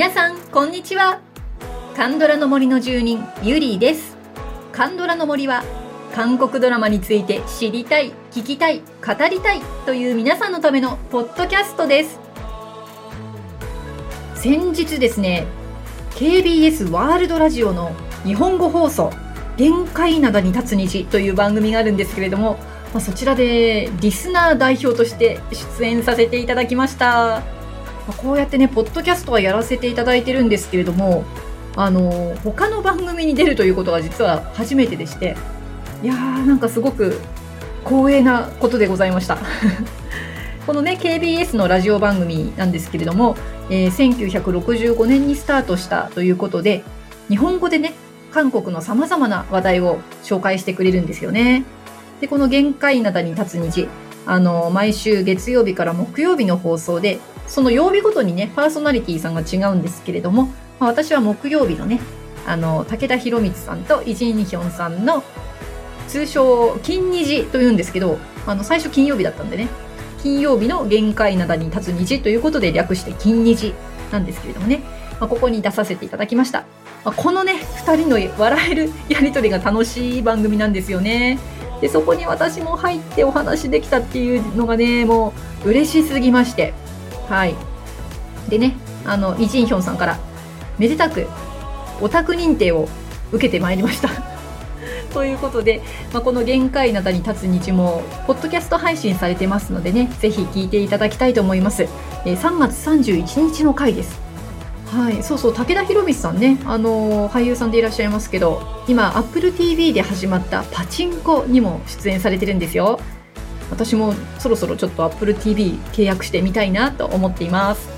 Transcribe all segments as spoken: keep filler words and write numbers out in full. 皆さんこんにちは。カンドラの森の住人ユリーです。カンドラの森は韓国ドラマについて知りたい、聞きたい、語りたいという皆さんのためのポッドキャストです。先日ですね、 ケービーエス ワールドラジオの日本語放送限界灘に立つ虹という番組があるんですけれども、まあ、そちらでリスナー代表として出演させていただきました。こうやってねポッドキャストはやらせていただいてるんですけれども、あの他の番組に出るということが実は初めてでして、いやーなんかすごく光栄なことでございましたこのね ケービーエス のラジオ番組なんですけれども、えー、せんきゅうひゃくろくじゅうごねんにスタートしたということで、日本語でね韓国のさまざまな話題を紹介してくれるんですよね。でこの限界灘に立つ虹、あの毎週月曜日から木曜日の放送で、その曜日ごとにねパーソナリティさんが違うんですけれども、まあ、私は木曜日のねあの武田博光さんとイジンヒョンさんの通称金虹というんですけど、あの最初金曜日だったんでね、金曜日の限界灘に立つ虹ということで略して金虹なんですけれどもね、まあ、ここに出させていただきました。まあ、このねふたりの笑えるやりとりが楽しい番組なんですよね。でそこに私も入ってお話できたっていうのがねもう嬉しすぎまして、はいでねあのイ・ジンヒョンさんからめでたくオタク認定を受けてまいりましたということで、まあ、この限界灘に立つ日もポッドキャスト配信されてますのでね、ぜひ聞いていただきたいと思います。えー、さんがつさんじゅういちにちの回です。はい、そうそう、武田博光さんね、あのー、俳優さんでいらっしゃいますけど、今 Apple ティーブイ で始まったパチンコにも出演されてるんですよ。私もそろそろちょっと Apple ティーブイ 契約してみたいなと思っています。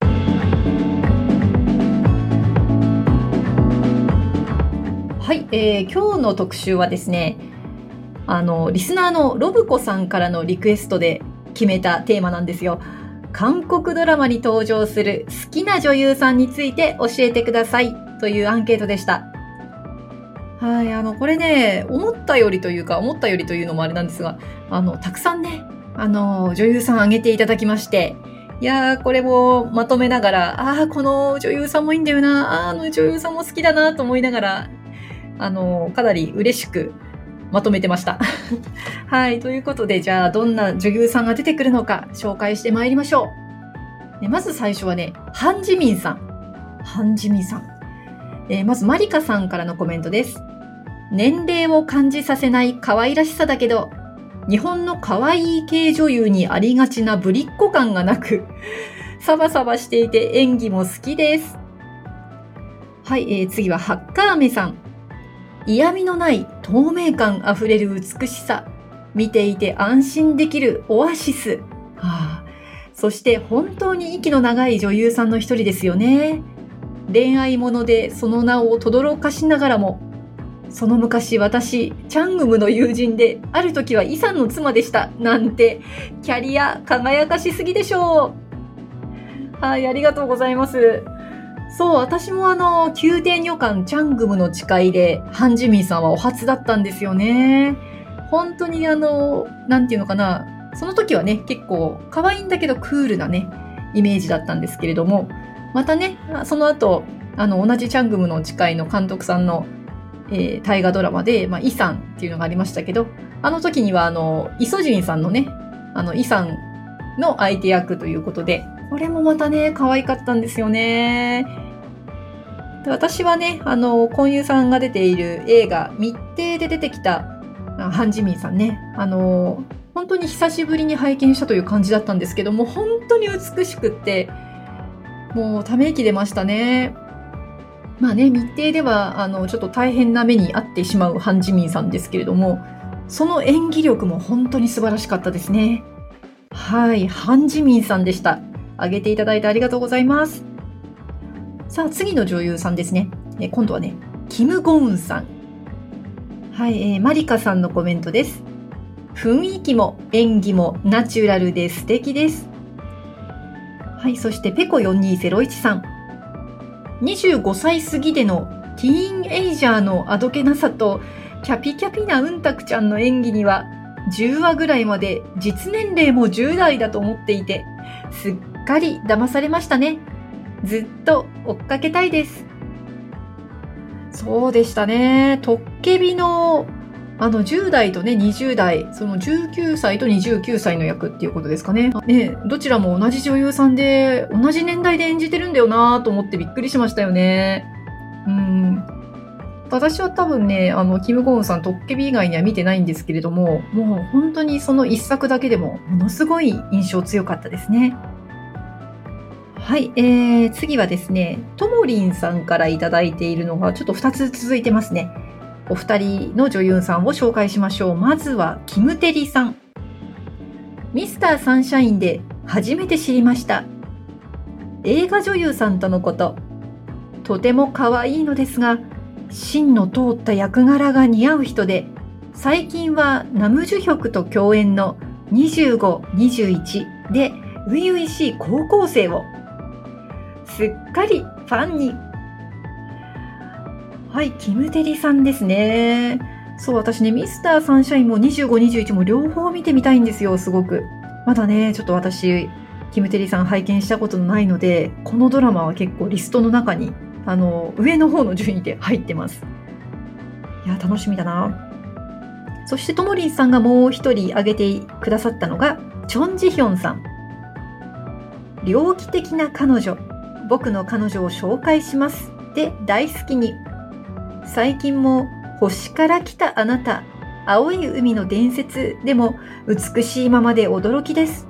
はい、えー、今日の特集はですね、あのリスナーのロブコさんからのリクエストで決めたテーマなんですよ。韓国ドラマに登場する好きな女優さんについて教えてくださいというアンケートでした。はい、あのこれね思ったよりというか思ったよりというのもあれなんですが、あのたくさんねあの女優さん挙げていただきまして、いやーこれもまとめながら、あーこの女優さんもいいんだよな、あーあの女優さんも好きだなと思いながら、あのかなり嬉しくまとめてましたはいということで、じゃあどんな女優さんが出てくるのか紹介してまいりましょう。まず最初はねハンジミンさんハンジミンさん、えー、まずマリカさんからのコメントです。年齢を感じさせない可愛らしさだけど、日本の可愛い系女優にありがちなぶりっ子感がなくサバサバしていて演技も好きです。はい、えー、次はハッカーメさん。嫌味のない透明感あふれる美しさ、見ていて安心できるオアシス、はあ、そして本当に息の長い女優さんの一人ですよね。恋愛ものでその名を轟かしながらも、その昔私チャングムの友人である時はイさんの妻でしたなんてキャリア輝かしすぎでしょう。はい、ありがとうございます。そう、私もあの宮廷女官チャングムの誓いでハンジミンさんはお初だったんですよね。本当にあのなんていうのかな、その時はね結構可愛いんだけどクールなねイメージだったんですけれども、またねその後あの同じチャングムの誓いの監督さんの、えー、大河ドラマで、まあ、イさんっていうのがありましたけど、あの時にはあのイソジンさんのねあのイさんの相手役ということで、これもまたね可愛かったんですよね。で私はねあのコンユさんが出ている映画密偵で出てきたハンジミンさんね、あの本当に久しぶりに拝見したという感じだったんですけども、本当に美しくってもうため息出ましたね。まあね密偵ではあのちょっと大変な目に遭ってしまうハンジミンさんですけれども、その演技力も本当に素晴らしかったですね。はい、ハンジミンさんでした。あげていただいてありがとうございます。さあ次の女優さんですね。え今度はねキム・ゴウンさん。はい、えー、マリカさんのコメントです。雰囲気も演技もナチュラルで素敵です。はい、そしてペコよんにーぜろいちさん。にじゅうごさい過ぎでのティーンエイジャーのあどけなさとキャピキャピなうんたくちゃんの演技にはじゅうわぐらいまで実年齢もじゅうだいだと思っていて、すっかり騙されましたね。ずっと追っかけたいです。そうでしたね。トッケビのあのじゅうだいとねにじゅうだい、そのじゅうきゅうさいとにじゅうきゅうさいの役っていうことですかね。ね、どちらも同じ女優さんで同じ年代で演じてるんだよなぁと思ってびっくりしましたよね。うん。私は多分ね、あのキム・ゴンさんトッケビ以外には見てないんですけれども、もう本当にその一作だけでもものすごい印象強かったですね。はい、えー、次はですね、ともりんさんからいただいているのがちょっとふたつ続いてますね。お二人の女優さんを紹介しましょう。まずはキムテリさん。ミスターサンシャインで初めて知りました。映画女優さんとのこと。とても可愛いのですが、芯の通った役柄が似合う人で、最近はナムジュヒョクと共演のにじゅうご、にじゅういちで初々しい高校生を。すっかりファンに。はい、キムテリさんですね。そう、私ね、ミスターサンシャインもにじゅうご、にじゅういちも両方見てみたいんですよ、すごく。まだね、ちょっと私、キムテリさん拝見したことないので、このドラマは結構リストの中に、あの、上の方の順位で入ってます。いや、楽しみだな。そして、ともりんさんがもう一人挙げてくださったのが、チョンジヒョンさん。猟奇的な彼女、僕の彼女を紹介します。で、大好きに。最近も星から来たあなた、青い海の伝説でも美しいままで驚きです。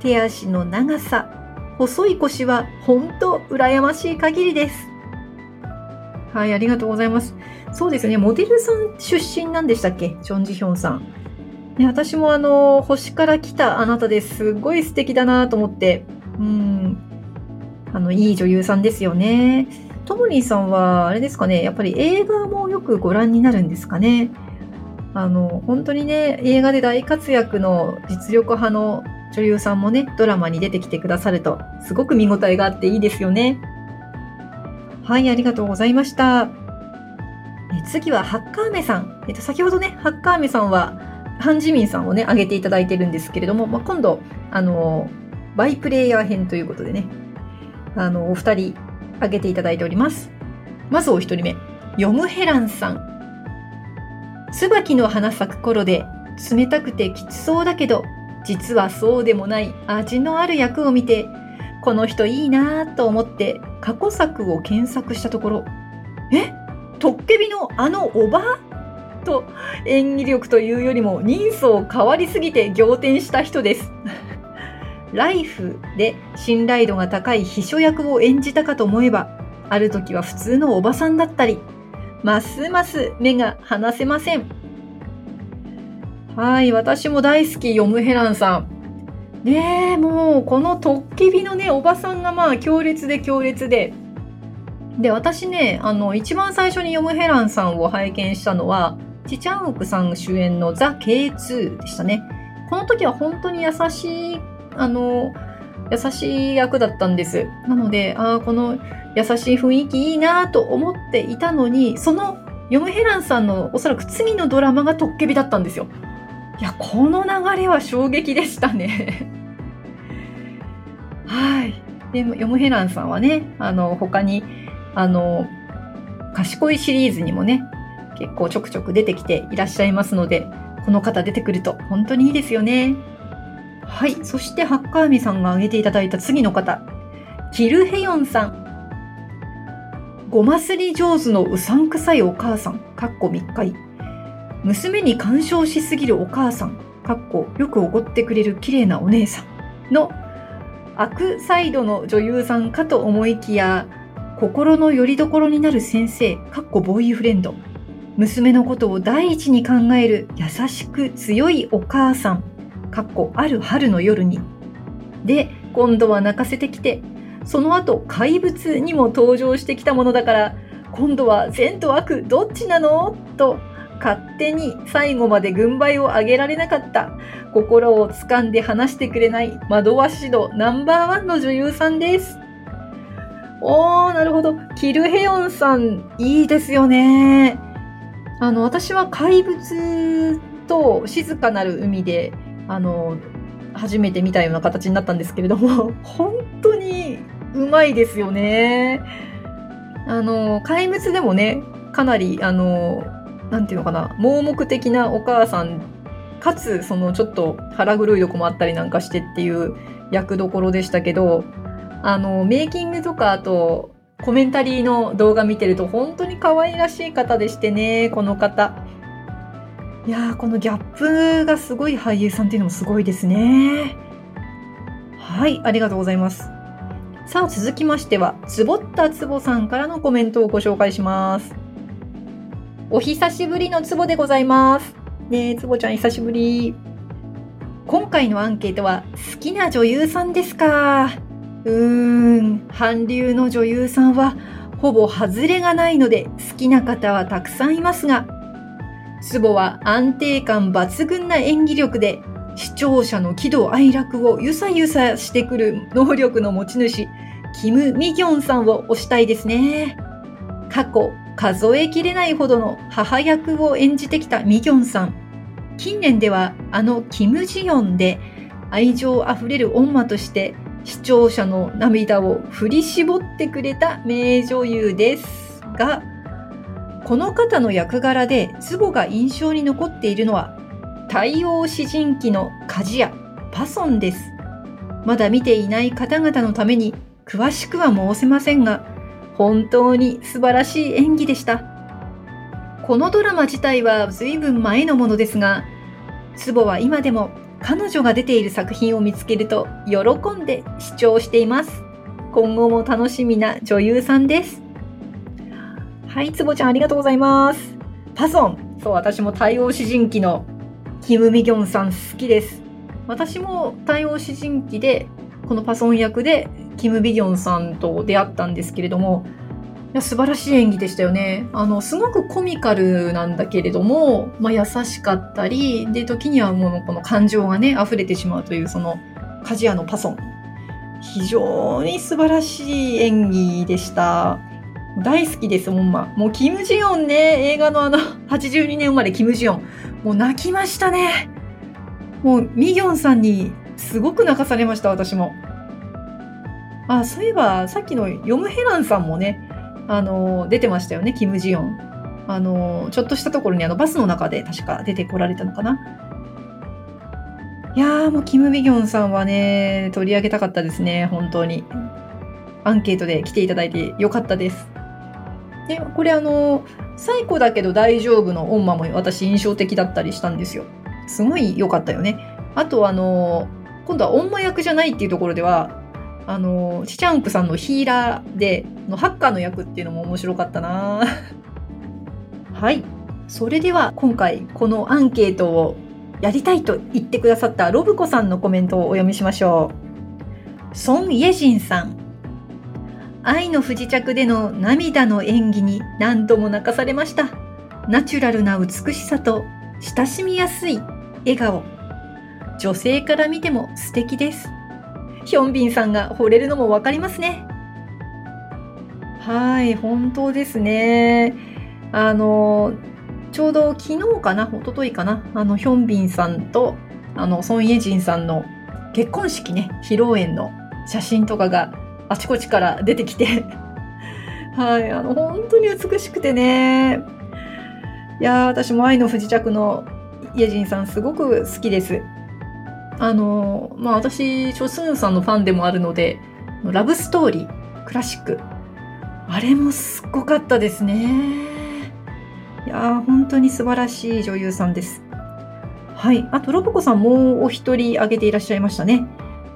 手足の長さ、細い腰は本当羨ましい限りです。はい、ありがとうございます。そうですね、モデルさん出身なんでしたっけ、チョンジヒョンさん。ね、私もあの、星から来たあなたですごい素敵だなと思って、うん、あの、いい女優さんですよね。トモリーさんはあれですかね、やっぱり映画もよくご覧になるんですかね。あの本当にね、映画で大活躍の実力派の女優さんもね、ドラマに出てきてくださるとすごく見応えがあっていいですよね。はい、ありがとうございました。え次はハッカーメさん、えっと、先ほどねハッカーメさんはハンジミンさんをね挙げていただいてるんですけれども、まあ、今度あのバイプレイヤー編ということでね、あのお二人挙げていただいております。まずお一人目、ヨムヘランさん。椿の花咲く頃で冷たくてきつそうだけど実はそうでもない味のある役を見て、この人いいなぁと思って過去作を検索したところ、えトッケビのあのおばと演技力というよりも人相変わりすぎて仰天した人ですライフで信頼度が高い秘書役を演じたかと思えば、ある時は普通のおばさんだったり、ますます目が離せません。はい、私も大好き、ヨムヘランさん。ねえ、もうこのトッケビのね、おばさんがまあ強烈で強烈で。で、私ね、あの、一番最初にヨムヘランさんを拝見したのは、チチャンウクさん主演のザ・ケーツー でしたね。この時は本当に優しいあの優しい役だったんです。なので、あこの優しい雰囲気いいなと思っていたのに、そのヨムヘランさんのおそらく次のドラマがトッケビだったんですよ。いや、この流れは衝撃でしたねはい、でヨムヘランさんはね、あの他にあの賢いシリーズにもね結構ちょくちょく出てきていらっしゃいますので、この方出てくると本当にいいですよね。はい、そしてハッカーミさんが挙げていただいた次の方、キルヘヨンさん。ごますり上手のうさんくさいお母さん、かっこ密会。娘に干渉しすぎるお母さん、かっこよくおごってくれる綺麗なお姉さんの悪サイドの女優さんかと思いきや、心の拠り所になる先生、かっこボーイフレンド。娘のことを第一に考える優しく強いお母さん。かっこある春の夜に。で、今度は泣かせてきて、その後怪物にも登場してきたものだから、今度は善と悪どっちなのと勝手に最後まで軍配を上げられなかった、心を掴んで話してくれない惑わし度ナンバーワンの女優さんです。おー、なるほど。キルヘヨンさん、いいですよね。あの、私は怪物と静かなる海であの初めて見たような形になったんですけれども、本当にうまいですよね。あの怪物でもね、かなりあのなんていうのかな、盲目的なお母さんかつそのちょっと腹黒いとこもあったりなんかしてっていう役どころでしたけど、あのメイキングとかあとコメンタリーの動画見てると本当に可愛らしい方でしてね、この方。いやー、このギャップがすごい俳優さんっていうのもすごいですね。はい、ありがとうございます。さあ続きましてはつぼったつぼさんからのコメントをご紹介します。お久しぶりのつぼでございますね。えつぼちゃん久しぶり。今回のアンケートは好きな女優さんですか。うーん、韓流の女優さんはほぼ外れがないので好きな方はたくさんいますが、つぼは安定感抜群な演技力で視聴者の喜怒哀楽をゆさゆさしてくる能力の持ち主、キム・ミギョンさんを推したいですね。過去数えきれないほどの母役を演じてきたミギョンさん、近年ではあのキム・ジヨンで愛情あふれる恩馬として視聴者の涙を振り絞ってくれた名女優ですが、この方の役柄でツボが印象に残っているのは太陽詩人記の鍛冶屋パソンです。まだ見ていない方々のために詳しくは申せませんが、本当に素晴らしい演技でした。このドラマ自体は随分前のものですが、ツボは今でも彼女が出ている作品を見つけると喜んで視聴しています。今後も楽しみな女優さんです。はい、つぼちゃんありがとうございます。パソン、そう、私も太陽詩人記のキム・ミギョンさん好きです。私も太陽詩人記でこのパソン役でキム・ミギョンさんと出会ったんですけれども、いや素晴らしい演技でしたよね。あのすごくコミカルなんだけれども、まあ、優しかったりで、時にはもうこの感情がね溢れてしまうという、その鍛冶屋のパソン、非常に素晴らしい演技でした。大好きですもん。まもうキム・ジヨンね、映画のあのはちじゅうにねん生まれキム・ジヨン、もう泣きましたね。もうミギョンさんにすごく泣かされました、私も。あ、そういえばさっきのヨムヘランさんもね、あの出てましたよね、キム・ジヨン。あのちょっとしたところにあのバスの中で確か出てこられたのかな。いやー、もうキム・ミギョンさんはね取り上げたかったですね。本当にアンケートで来ていただいてよかったです。でこれあの最古だけど大丈夫のオンマも私印象的だったりしたんですよ。すごい良かったよね。あとあの今度はオンマ役じゃないっていうところでは、あのチチャンクさんのヒーラーでのハッカーの役っていうのも面白かったなはい、それでは今回このアンケートをやりたいと言ってくださったロブコさんのコメントをお読みしましょう。ソン・イェジンさん、愛の不時着での涙の演技に何度も泣かされました。ナチュラルな美しさと親しみやすい笑顔。女性から見ても素敵です。ヒョンビンさんが惚れるのもわかりますね。はい、本当ですね。あの、ちょうど昨日かな、一昨日かな、あのヒョンビンさんとあのソン・イェジンさんの結婚式ね、披露宴の写真とかがあちこちから出てきてはい、あの本当に美しくてね、いや私も愛の不時着のイェジンさんすごく好きです。あのまあ私チョスンさんのファンでもあるので、ラブストーリークラシック、あれもすごかったですね。いや本当に素晴らしい女優さんです。はい、あとロボコさんもお一人挙げていらっしゃいましたね、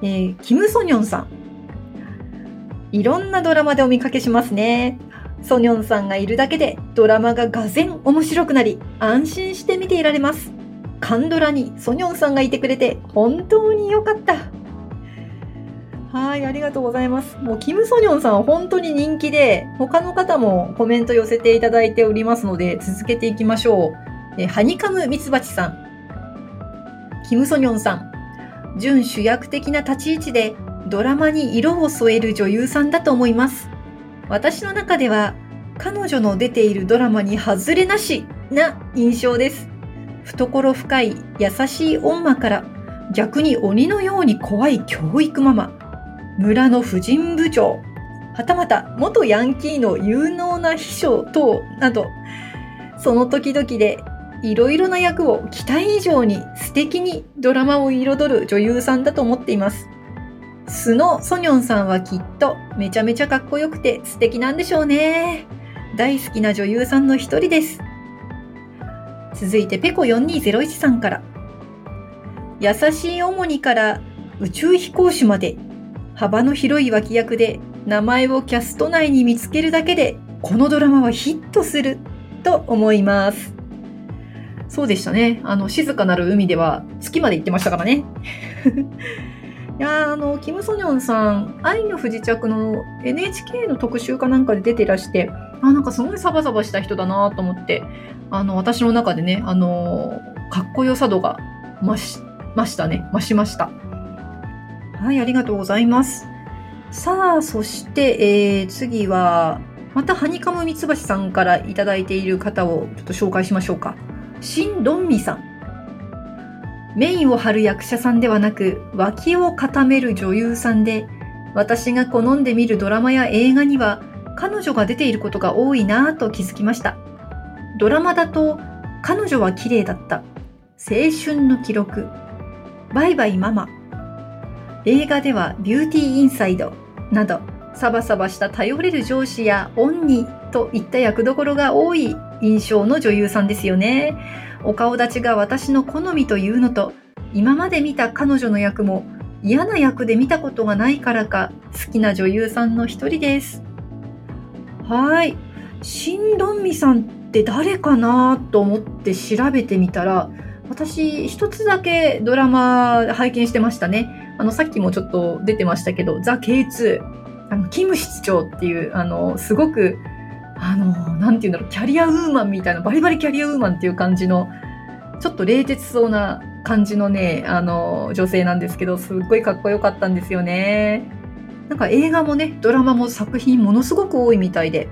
えー、キム・ソニョンさん、いろんなドラマでお見かけしますね。ソニョンさんがいるだけでドラマががぜん面白くなり、安心して見ていられます。韓ドラにソニョンさんがいてくれて本当に良かった。はい、ありがとうございます。もうキム・ソニョンさんは本当に人気で、他の方もコメント寄せていただいておりますので続けていきましょう。えハニカムミツバチさん、キム・ソニョンさん、準主役的な立ち位置でドラマに色を添える女優さんだと思います。私の中では彼女の出ているドラマに外れなしな印象です。懐深い優しい恩馬から逆に鬼のように怖い教育ママ、村の婦人部長、はたまた元ヤンキーの有能な秘書等など、その時々でいろいろな役を期待以上に素敵にドラマを彩る女優さんだと思っています。スノ・ソニョンさんはきっとめちゃめちゃかっこよくて素敵なんでしょうね。大好きな女優さんの一人です。続いてペコよんにーぜろいちさんから。優しい主にから宇宙飛行士まで幅の広い脇役で名前をキャスト内に見つけるだけでこのドラマはヒットすると思います。そうでしたね。あの静かなる海では月まで行ってましたからね。いやあのキム・ソニョンさん、愛の不時着の エヌエイチケー の特集かなんかで出てらして、あなんかすごいサバサバした人だなと思って、あの私の中でね、あのかっこよさ度が増しましたね、増しました。はい、ありがとうございます。さあ、そして、えー、次はまたハニカムミツバチさんからいただいている方をちょっと紹介しましょうか。シン・ドンミさん。メインを張る役者さんではなく、脇を固める女優さんで、私が好んで見るドラマや映画には、彼女が出ていることが多いなぁと気づきました。ドラマだと、彼女は綺麗だった。青春の記録。バイバイママ。映画ではビューティーインサイドなど、サバサバした頼れる上司や恩にといった役どころが多い印象の女優さんですよね。お顔立ちが私の好みというのと、今まで見た彼女の役も嫌な役で見たことがないからか、好きな女優さんの一人です。はい、シン・ドンミさんって誰かなと思って調べてみたら、私一つだけドラマ拝見してましたね。あのさっきもちょっと出てましたけど、ザ・ケーツー、 あのキム室長っていう、あのすごくあの、なんていうんだろう、キャリアウーマンみたいな、バリバリキャリアウーマンっていう感じの、ちょっと冷徹そうな感じのね、あの、女性なんですけど、すっごいかっこよかったんですよね。なんか映画もね、ドラマも作品ものすごく多いみたいで、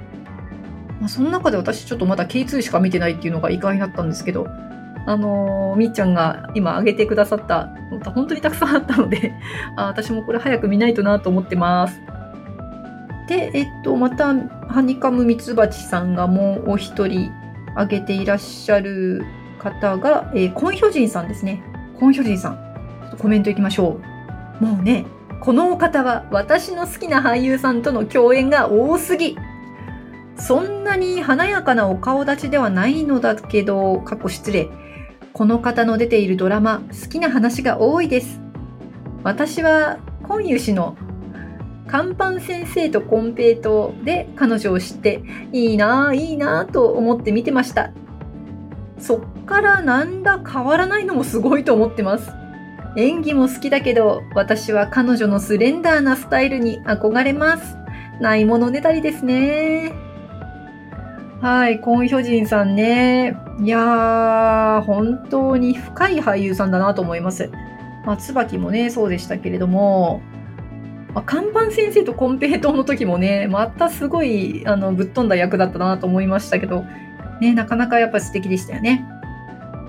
まあ、その中で私ちょっとまだ ケーツー しか見てないっていうのが意外だったんですけど、あの、みっちゃんが今挙げてくださった、本当にたくさんあったので、あ、私もこれ早く見ないとなと思ってます。で、えっと、また、ハニカムミツバチさんがもうお一人挙げていらっしゃる方が、えー、コンヒョジンさんですね。コンヒョジンさん。ちょっとコメントいきましょう。もうね、このお方は私の好きな俳優さんとの共演が多すぎ。そんなに華やかなお顔立ちではないのだけど、かっこ失礼。この方の出ているドラマ、好きな話が多いです。私は、コンユ氏の看板先生とコンペイトで彼女を知っていいなぁいいなぁと思って見てました。そっからなんだ変わらないのもすごいと思ってます。演技も好きだけど、私は彼女のスレンダーなスタイルに憧れます。ないものねだりですね。はい、コンヒョジンさんね、いやー本当に深い俳優さんだなと思います。まあ、椿もねそうでしたけれども、まあ、看板先生とコンペイトーの時もね、またすごいあのぶっ飛んだ役だったなと思いましたけど、ね、なかなかやっぱり素敵でしたよね。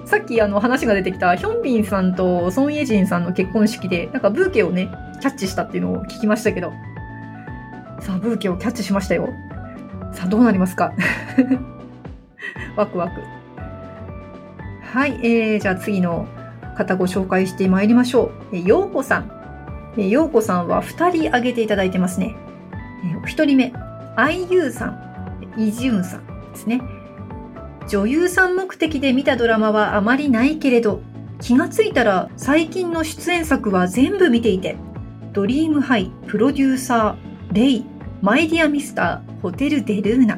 さっきあの話が出てきたヒョンビンさんとソン・イェジンさんの結婚式で、なんかブーケをね、キャッチしたっていうのを聞きましたけど、さあブーケをキャッチしましたよ。さあどうなりますかワクワク。はい、えー、じゃあ次の方ご紹介してまいりましょう。ヨウコさん。ようこさんはふたり挙げていただいてますね。お一人目、アイユー さん、イジュンさんですね。女優さん目的で見たドラマはあまりないけれど、気がついたら最近の出演作は全部見ていて、ドリームハイ、プロデューサー、レイ、マイディアミスター、ホテルデルーナ。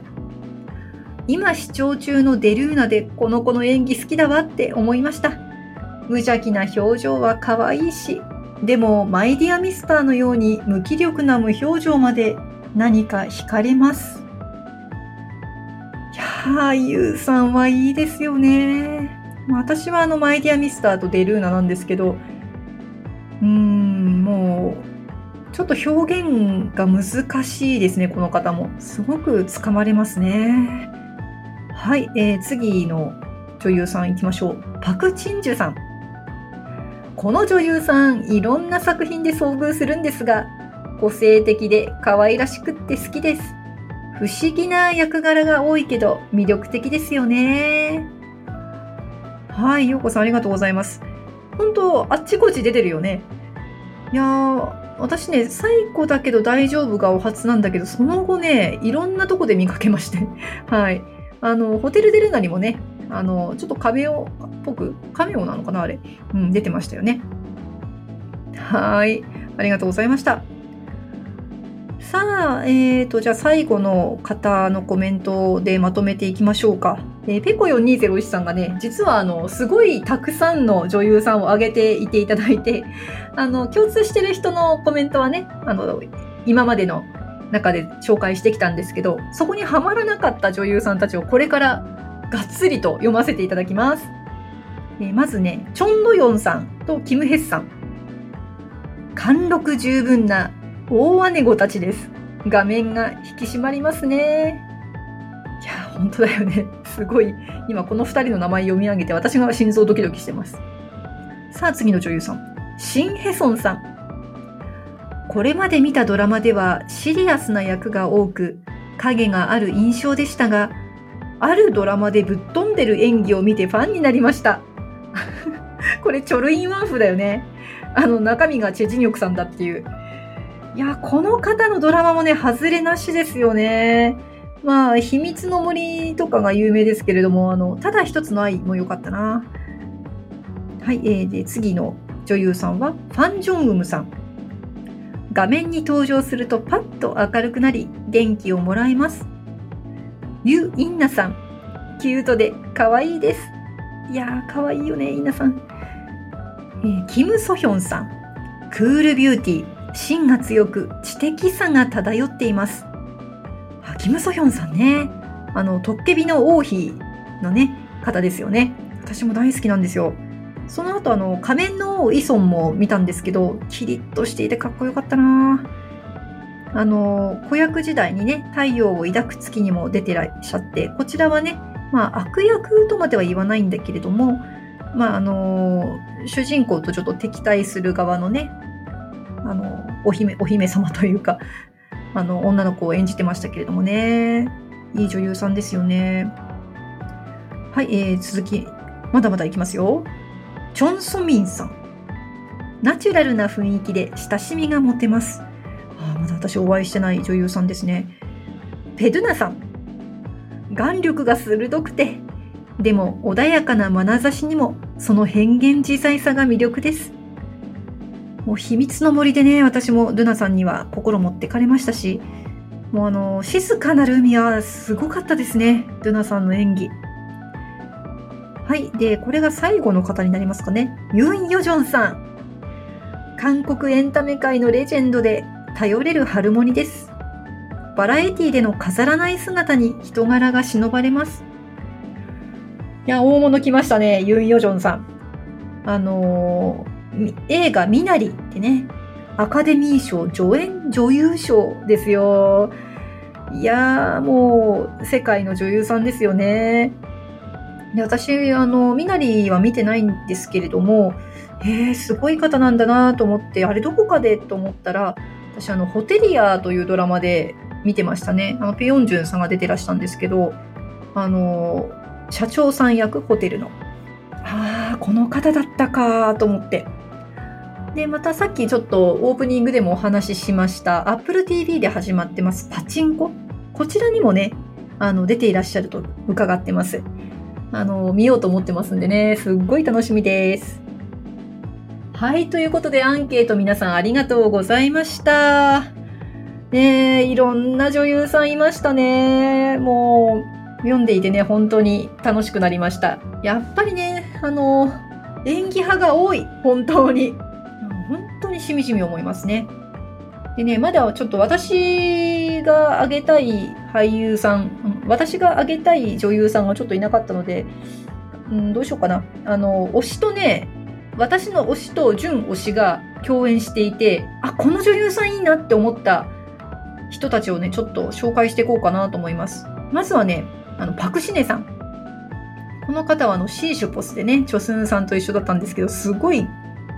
今視聴中のデルーナでこの子の演技好きだわって思いました。無邪気な表情は可愛いし、でもマイディアミスターのように無気力な無表情まで何か惹かれます。いやー、ユウさんはいいですよね。私はあのマイディアミスターとデルーナなんですけど、うーんもうちょっと表現が難しいですね。この方もすごくつかまれますね。はい、えー、次の女優さんいきましょう。パク・チンジュさん。この女優さん、いろんな作品で遭遇するんですが、個性的で可愛らしくって好きです。不思議な役柄が多いけど魅力的ですよね。はい、ようこさんありがとうございます。本当あっちこっち出てるよね。いやー、私ね、サイコだけど大丈夫がお初なんだけど、その後ね、いろんなとこで見かけましてはい、あのホテルデルナにもね、あのちょっとカメオっぽく、カメオなのかなあれ、うん、出てましたよね。はい、ありがとうございました。さあ、えーと、じゃあ最後の方のコメントでまとめていきましょうか。えー、ペコよんにーぜろいちさんがね、実はあのすごいたくさんの女優さんを挙げていていただいて、あの共通してる人のコメントはね、あの今までの中で紹介してきたんですけど、そこにはまらなかった女優さんたちをこれからがっつりと読ませていただきます。えー、まずね、チョンドヨンさんとキムヘスさん。貫禄十分な大姉子たちです。画面が引き締まりますね。いや、本当だよね。すごい。今このふたりの名前読み上げて、私が心臓ドキドキしてます。さあ、次の女優さん。シン・ヘソンさん。これまで見たドラマではシリアスな役が多く、影がある印象でしたが、あるドラマでぶっ飛んでる演技を見てファンになりました。これ、チョルインワンフだよね。あの、中身がチェジニョクさんだっていう。いや、この方のドラマもね、外れなしですよね。まあ、秘密の森とかが有名ですけれども、あの、ただ一つの愛も良かったな。はい、えー、で、次の女優さんは、ファン・ジョンウムさん。画面に登場するとパッと明るくなり、元気をもらえます。ユ・インナさん。キュートで可愛いです。いやー、可愛いよね、インナさん。えー、キム・ソヒョンさん。クールビューティー。芯が強く知的さが漂っています。あ、キムソヒョンさんね、あのトッケビの王妃のね方ですよね。私も大好きなんですよ。その後あの仮面の王イソンも見たんですけど、キリッとしていてかっこよかったな。あの子役時代にね、太陽を抱く月にも出てらっしゃって、こちらはね、まあ悪役とまでは言わないんだけれども、まああの主人公とちょっと敵対する側のね、あのお姫、お姫様というか、あの女の子を演じてましたけれどもね、いい女優さんですよね。はい、えー、続きまだまだいきますよ。チョンソミンさん。ナチュラルな雰囲気で親しみが持てます。あ、まだ私お会いしてない女優さんですね。ペドゥナさん。眼力が鋭くて、でも穏やかな眼差しにもその変幻自在さが魅力です。もう秘密の森でね、私もルナさんには心持ってかれましたし、もうあの静かなる海はすごかったですね、ルナさんの演技。はい、でこれが最後の方になりますかね。ユン・ヨジョンさん。韓国エンタメ界のレジェンドで頼れるハルモニです。バラエティでの飾らない姿に人柄が忍ばれます。いや、大物来ましたね、ユン・ヨジョンさん。あのー映画ミナリってね、アカデミー賞助演女優賞ですよ。いやー、もう世界の女優さんですよね。で、私あのミナリは見てないんですけれども、えー、すごい方なんだなと思って、あれどこかでと思ったら、私あのホテリアというドラマで見てましたね。あのペヨンジュンさんが出てらしたんですけど、あの社長さん役、ホテルの、あー、この方だったかと思って。で、またさっきちょっとオープニングでもお話ししました Apple ティーブイ で始まってますパチンコ、こちらにもね、あの出ていらっしゃると伺ってます。あの見ようと思ってますんでね、すっごい楽しみです。はい、ということでアンケート皆さんありがとうございました。ねえ、いろんな女優さんいましたね。もう読んでいてね、本当に楽しくなりました。やっぱりね、あの演技派が多い、本当に本当にしみじみ思いますね。でね、まだちょっと私が挙げたい俳優さん、私が挙げたい女優さんがちょっといなかったので、うん、どうしようかな。あの推しとね、私の推しと準推しが共演していて、あ、この女優さんいいなって思った人たちをね、ちょっと紹介していこうかなと思います。まずはね、あのパクシネさん。この方はあの C シュポスでねチョスンさんと一緒だったんですけど、すごい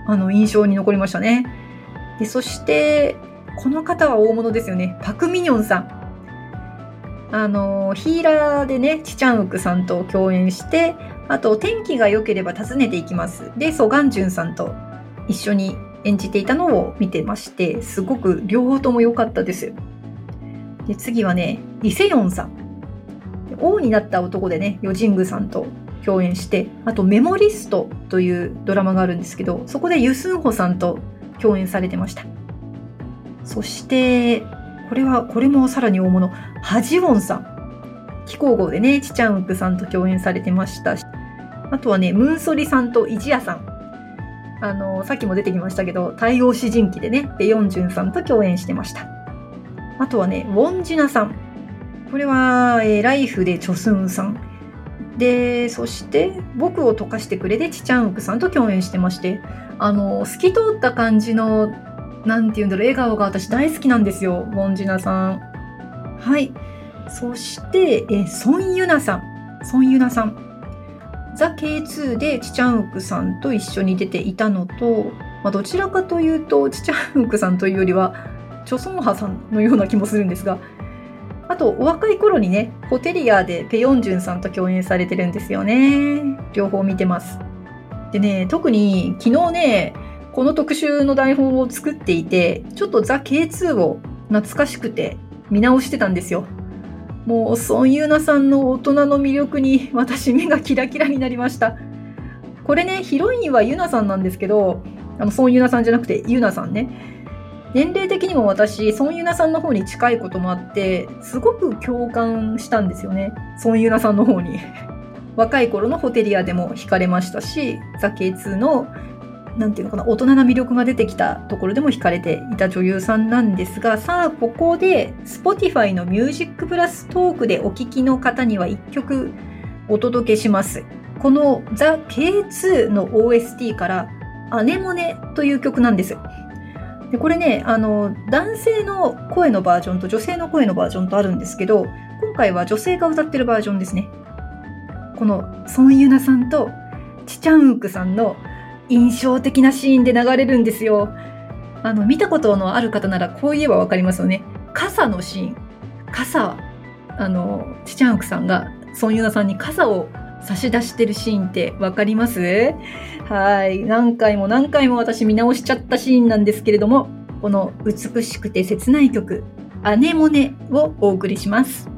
あの印象に残りましたね。でそしてこの方は大物ですよね、パクミニョンさん、あのヒーラーでねチチャンウクさんと共演して、あと天気が良ければ訪ねていきますでソガンジュンさんと一緒に演じていたのを見てまして、すごく両方とも良かったですよ。で次はねイセヨンさん、王になった男でねヨジングさんと共演して、あとメモリストというドラマがあるんですけど、そこでユスンホさんと共演されてました。そしてこれはこれもさらに大物、ハジウォンさん、気候号でねチチャンウクさんと共演されてました。あとはねムンソリさんとイジヤさん、あのさっきも出てきましたけど太陽詩人記でねでヨンジュンさんと共演してました。あとはねウォンジナさん、これは、えー、ライフでチョスンさんで、そして僕を溶かしてくれでチチャンウクさんと共演してまして、あの透き通った感じのなんていうんだろう笑顔が私大好きなんですよ、モンジナさん。はい。そしてえソンユナさん、ソンユナさんザ ケーツー でチチャンウクさんと一緒に出ていたのと、まあ、どちらかというとチチャンウクさんというよりはチョソンハさんのような気もするんですが、あとお若い頃にねホテリアでペヨンジュンさんと共演されてるんですよね。両方見てます。でね、特に昨日ねこの特集の台本を作っていて、ちょっとザ ケーツー を懐かしくて見直してたんですよ。もうソンユーナさんの大人の魅力に私目がキラキラになりました。これねヒロインはユナさんなんですけど、あのソンユーナさんじゃなくてユナさんね。年齢的にも私ソンユナさんの方に近いこともあって、すごく共感したんですよね、ソンユナさんの方に若い頃のホテリアでも惹かれましたし、ザ ケーツー のなんていうのかな大人な魅力が出てきたところでも惹かれていた女優さんなんですが、さあここで Spotify のミュージックプラストークでお聴きの方にはいっきょくお届けします。このザ ケーツー の オーエスティー からアネモネという曲なんですよ。でこれねあの男性の声のバージョンと女性の声のバージョンとあるんですけど、今回は女性が歌ってるバージョンですね。このソン・ユナさんとチチャンウクさんの印象的なシーンで流れるんですよ。あの見たことのある方ならこう言えばわかりますよね。傘のシーン、傘、あのチチャンウクさんがソン・ユナさんに傘を差し出してるシーンってわかります？はい、何回も何回も私見直しちゃったシーンなんですけれども、この美しくて切ない曲アネモネをお送りします。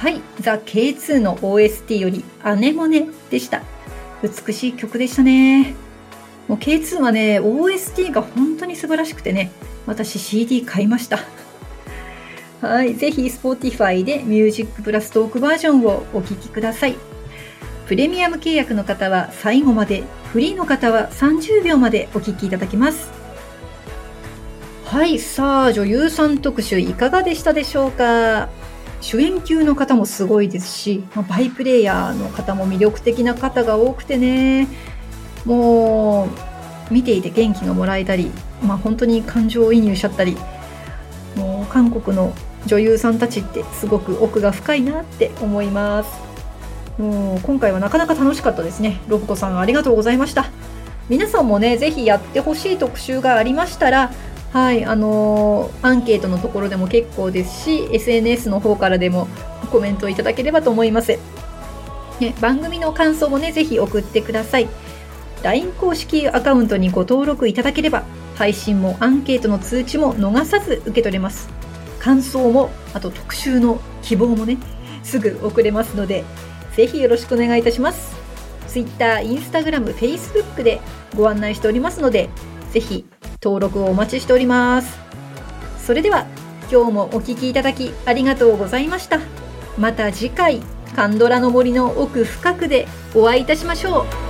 はい、ザ ケーツー の オーエスティー よりアネモネでした。美しい曲でしたね。もう ケーツー はね オーエスティー が本当に素晴らしくてね、私 シーディー 買いましたはい、ぜひ Spotify でミュージックプラストークバージョンをお聴きください。プレミアム契約の方は最後まで、フリーの方はさんじゅうびょうまでお聴きいただけます。はい、さあ女優さん特集いかがでしたでしょうか。主演級の方もすごいですし、バイプレイヤーの方も魅力的な方が多くてね、もう見ていて元気がもらえたり、まあ、本当に感情移入しちゃったり、もう韓国の女優さんたちってすごく奥が深いなって思います。もう今回はなかなか楽しかったですね。ロブコさんありがとうございました。皆さんもねぜひやってほしい特集がありましたら、はい、あのー、アンケートのところでも結構ですし エスエヌエス の方からでもコメントいただければと思います、ね、番組の感想もねぜひ送ってください。ライン 公式アカウントにご登録いただければ、配信もアンケートの通知も逃さず受け取れます。感想もあと特集の希望もねすぐ送れますので、ぜひよろしくお願いいたします。 Twitter、Instagram、Facebook でご案内しておりますので、ぜひ登録をお待ちしております。それでは今日もお聞きいただきありがとうございました。また次回カンドラの森の奥深くでお会いいたしましょう。